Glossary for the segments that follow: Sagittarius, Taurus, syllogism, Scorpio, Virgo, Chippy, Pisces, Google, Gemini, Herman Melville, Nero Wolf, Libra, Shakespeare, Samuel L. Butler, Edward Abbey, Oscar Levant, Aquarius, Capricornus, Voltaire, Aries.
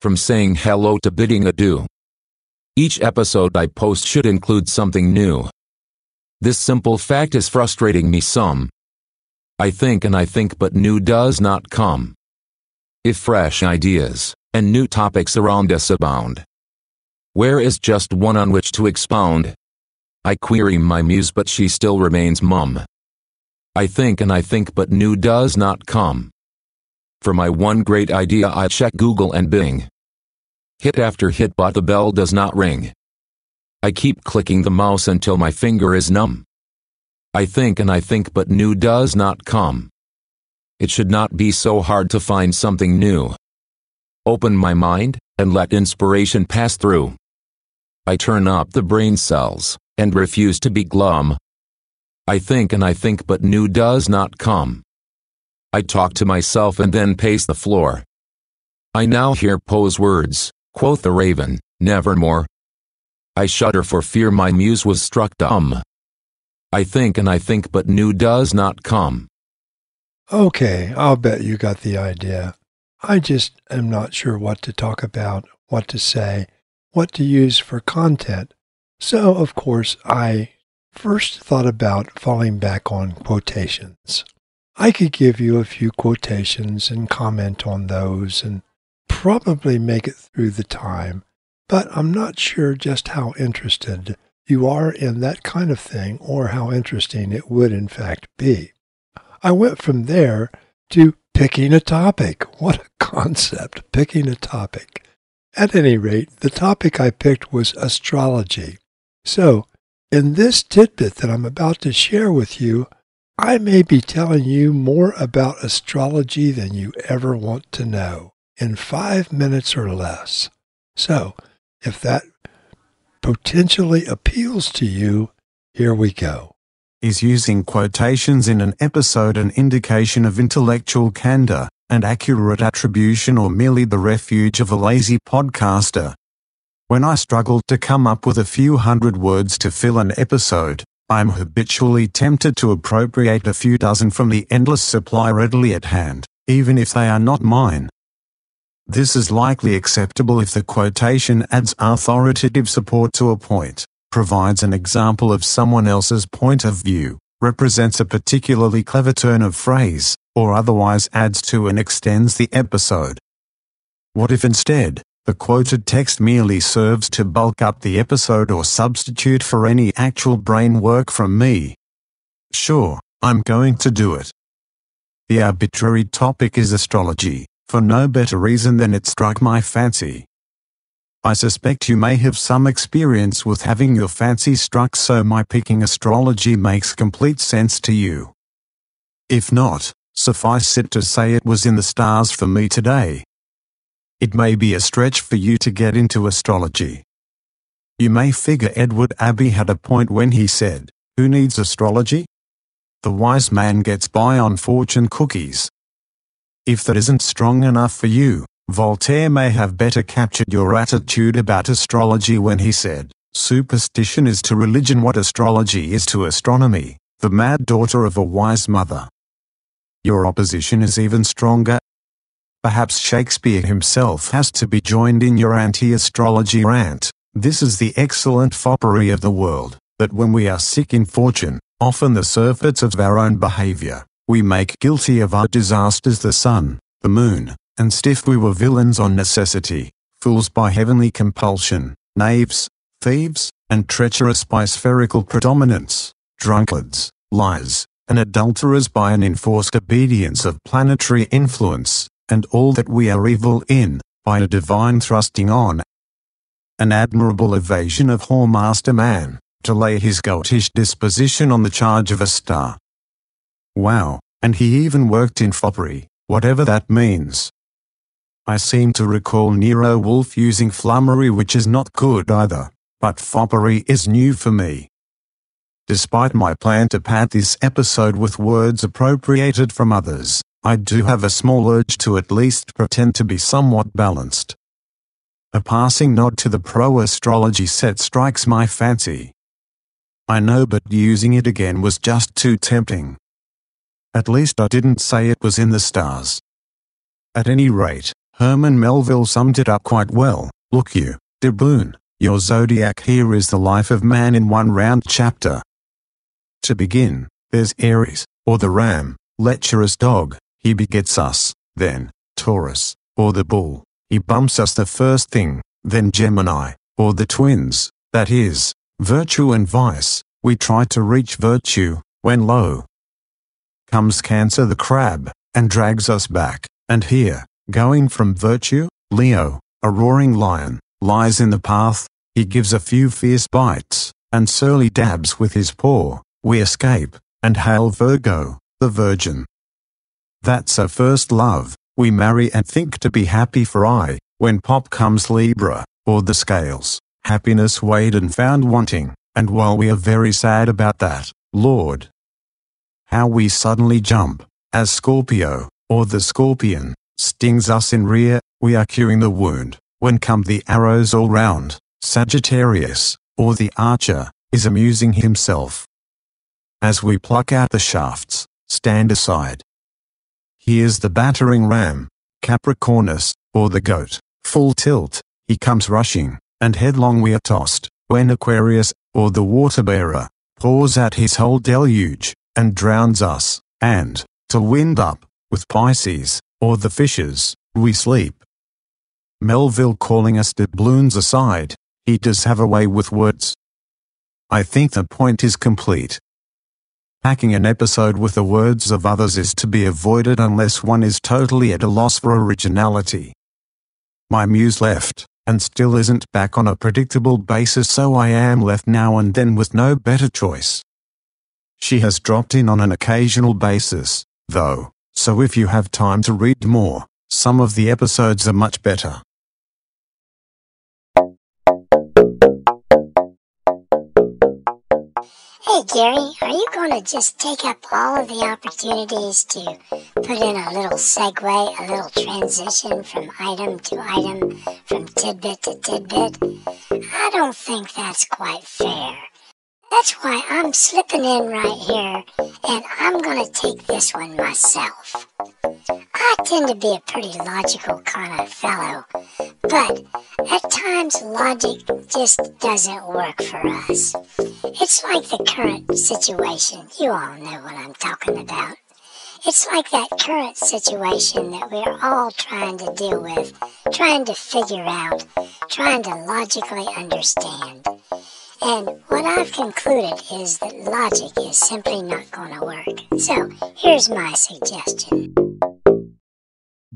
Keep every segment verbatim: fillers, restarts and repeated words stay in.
from saying hello to bidding adieu. Each episode I post should include something new. This simple fact is frustrating me some. I think and I think, but new does not come. If fresh ideas and new topics around us abound, where is just one on which to expound? I query my muse, but she still remains mum. I think and I think, but new does not come. For my one great idea I check Google and Bing. Hit after hit, but the bell does not ring. I keep clicking the mouse until my finger is numb. I think and I think, but new does not come. It should not be so hard to find something new. Open my mind and let inspiration pass through. I turn up the brain cells and refuse to be glum. I think and I think, but new does not come. I talk to myself and then pace the floor. I now hear Poe's words, quoth the raven, nevermore. I shudder for fear my muse was struck dumb. I think and I think, but new does not come. Okay, I'll bet you got the idea. I just am not sure what to talk about, what to say, what to use for content. So, of course, I first thought about falling back on quotations. I could give you a few quotations and comment on those and probably make it through the time, but I'm not sure just how interested you are in that kind of thing or how interesting it would in fact be. I went from there to picking a topic. What a concept, picking a topic. At any rate, the topic I picked was astrology. So, in this tidbit that I'm about to share with you, I may be telling you more about astrology than you ever want to know, in five minutes or less. So, if that potentially appeals to you, here we go. Is using quotations in an episode an indication of intellectual candor and accurate attribution, or merely the refuge of a lazy podcaster? When I struggle to come up with a few hundred words to fill an episode, I'm habitually tempted to appropriate a few dozen from the endless supply readily at hand, even if they are not mine. This is likely acceptable if the quotation adds authoritative support to a point, provides an example of someone else's point of view, represents a particularly clever turn of phrase, or otherwise adds to and extends the episode. What if instead, the quoted text merely serves to bulk up the episode or substitute for any actual brain work from me? Sure, I'm going to do it. The arbitrary topic is astrology, for no better reason than it struck my fancy. I suspect you may have some experience with having your fancy struck, so my picking astrology makes complete sense to you. If not, suffice it to say it was in the stars for me today. It may be a stretch for you to get into astrology. You may figure Edward Abbey had a point when he said, "Who needs astrology? The wise man gets by on fortune cookies." If that isn't strong enough for you, Voltaire may have better captured your attitude about astrology when he said, "Superstition is to religion what astrology is to astronomy, the mad daughter of a wise mother." Your opposition is even stronger. Perhaps Shakespeare himself has to be joined in your anti-astrology rant. This is the excellent foppery of the world, that when we are sick in fortune, often the surfeits of our own behavior, we make guilty of our disasters the sun, the moon, and stiff we were villains on necessity, fools by heavenly compulsion, knaves, thieves, and treacherous by spherical predominance, drunkards, liars, and adulterers by an enforced obedience of planetary influence, and all that we are evil in, by a divine thrusting on. An admirable evasion of whoremaster man, to lay his goatish disposition on the charge of a star. Wow, and he even worked in foppery, whatever that means. I seem to recall Nero Wolf using flummery, which is not good either, but foppery is new for me. Despite my plan to pad this episode with words appropriated from others, I do have a small urge to at least pretend to be somewhat balanced. A passing nod to the pro-astrology set strikes my fancy. I know, but using it again was just too tempting. At least I didn't say it was in the stars. At any rate, Herman Melville summed it up quite well. Look you, de Boon, your zodiac here is the life of man in one round chapter. To begin, there's Aries, or the ram, lecherous dog, he begets us, then, Taurus, or the bull, he bumps us the first thing, then Gemini, or the twins, that is, virtue and vice, we try to reach virtue, when lo, comes Cancer the crab, and drags us back, and here, going from virtue, Leo, a roaring lion, lies in the path, he gives a few fierce bites, and surly dabs with his paw, we escape, and hail Virgo, the virgin. That's our first love, we marry and think to be happy for aye, when pop comes Libra, or the scales, happiness weighed and found wanting, and while we are very sad about that, Lord, how we suddenly jump, as Scorpio, or the scorpion, stings us in rear, we are curing the wound, when come the arrows all round, Sagittarius, or the archer, is amusing himself, as we pluck out the shafts, stand aside. Here's the battering ram, Capricornus, or the goat, full tilt, he comes rushing, and headlong we are tossed, when Aquarius, or the water bearer, pours out his whole deluge, and drowns us, and, to wind up, with Pisces, or the fishes, we sleep. Melville calling us doubloons aside, he does have a way with words. I think the point is complete. Packing an episode with the words of others is to be avoided unless one is totally at a loss for originality. My muse left, and still isn't back on a predictable basis, so I am left now and then with no better choice. She has dropped in on an occasional basis, though, so if you have time to read more, some of the episodes are much better. Hey Gary, are you going to just take up all of the opportunities to put in a little segue, a little transition from item to item, from tidbit to tidbit? I don't think that's quite fair. That's why I'm slipping in right here, and I'm going to take this one myself. I tend to be a pretty logical kind of fellow, but at times logic just doesn't work for us. It's like the current situation. You all know what I'm talking about. It's like that current situation that we're all trying to deal with, trying to figure out, trying to logically understand. And what I've concluded is that logic is simply not going to work. So, here's my suggestion.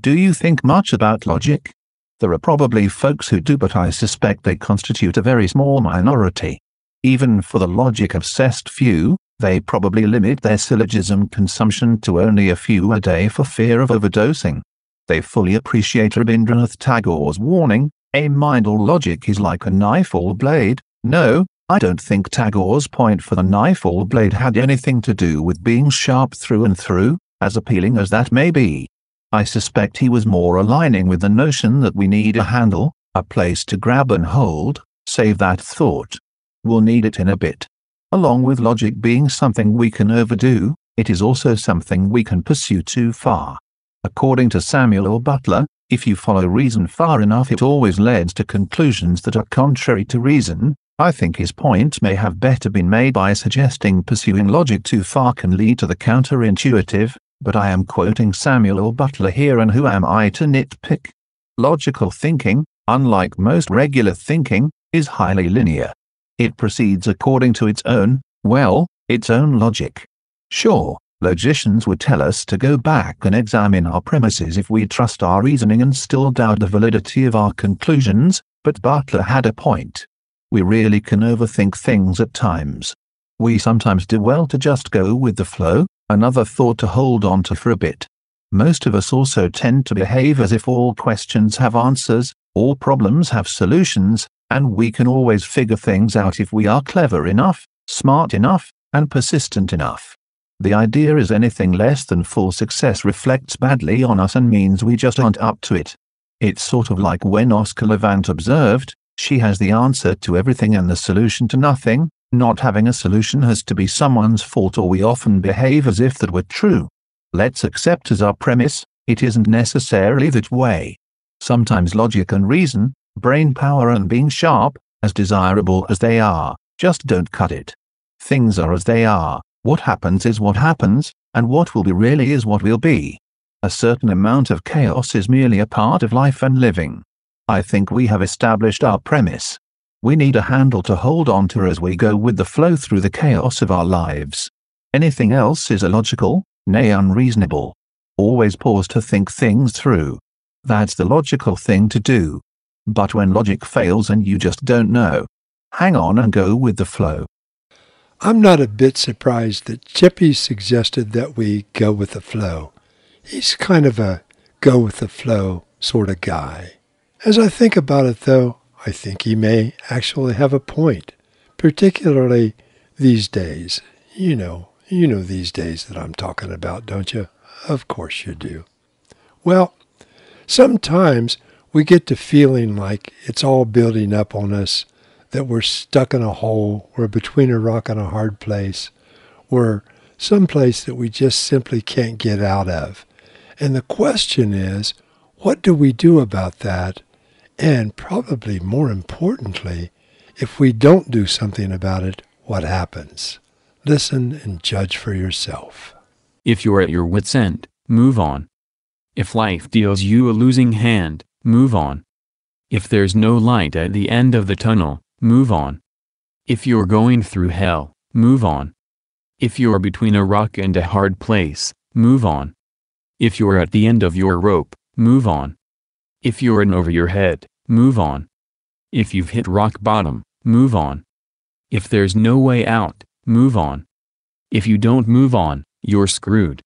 Do you think much about logic? There are probably folks who do, but I suspect they constitute a very small minority. Even for the logic-obsessed few, they probably limit their syllogism consumption to only a few a day for fear of overdosing. They fully appreciate Rabindranath Tagore's warning, a mind or logic is like a knife or blade. No, I don't think Tagore's point for the knife or blade had anything to do with being sharp through and through, as appealing as that may be. I suspect he was more aligning with the notion that we need a handle, a place to grab and hold. Save that thought. We'll need it in a bit. Along with logic being something we can overdo, it is also something we can pursue too far. According to Samuel L. Butler, if you follow reason far enough it always leads to conclusions that are contrary to reason. I think his point may have better been made by suggesting pursuing logic too far can lead to the counterintuitive, but I am quoting Samuel L. Butler here, and who am I to nitpick? Logical thinking, unlike most regular thinking, is highly linear. It proceeds according to its own, well, its own logic. Sure, logicians would tell us to go back and examine our premises if we trust our reasoning and still doubt the validity of our conclusions, but Butler had a point. We really can overthink things at times. We sometimes do well to just go with the flow, another thought to hold on to for a bit. Most of us also tend to behave as if all questions have answers, all problems have solutions, and we can always figure things out if we are clever enough, smart enough, and persistent enough. The idea is anything less than full success reflects badly on us and means we just aren't up to it. It's sort of like when Oscar Levant observed, "She has the answer to everything and the solution to nothing. Not having a solution has to be someone's fault, or we often behave as if that were true." Let's accept as our premise, it isn't necessarily that way. sometimes logic and reason, brain power and being sharp, as desirable as they are, just don't cut it. Things are as they are, what happens is what happens, and what will be really is what will be. A certain amount of chaos is merely a part of life and living. I think we have established our premise. We need a handle to hold on to as we go with the flow through the chaos of our lives. Anything else is illogical, nay unreasonable. Always pause to think things through. That's the logical thing to do. But when logic fails and you just don't know, hang on and go with the flow. I'm not a bit surprised that Chippy suggested that we go with the flow. He's kind of a go with the flow sort of guy. As I think about it, though, I think he may actually have a point, particularly these days. You know, you know these days that I'm talking about, don't you? Of course you do. Well, sometimes we get to feeling like it's all building up on us, that we're stuck in a hole, we're between a rock and a hard place, we're someplace that we just simply can't get out of. And the question is, what do we do about that? And probably more importantly, if we don't do something about it, what happens? Listen and judge for yourself. If you're at your wit's end, move on. If life deals you a losing hand, move on. If there's no light at the end of the tunnel, move on. If you're going through hell, move on. If you're between a rock and a hard place, move on. If you're at the end of your rope, move on. If you're in over your head, move on. If you've hit rock bottom, move on. If there's no way out, move on. If you don't move on, you're screwed.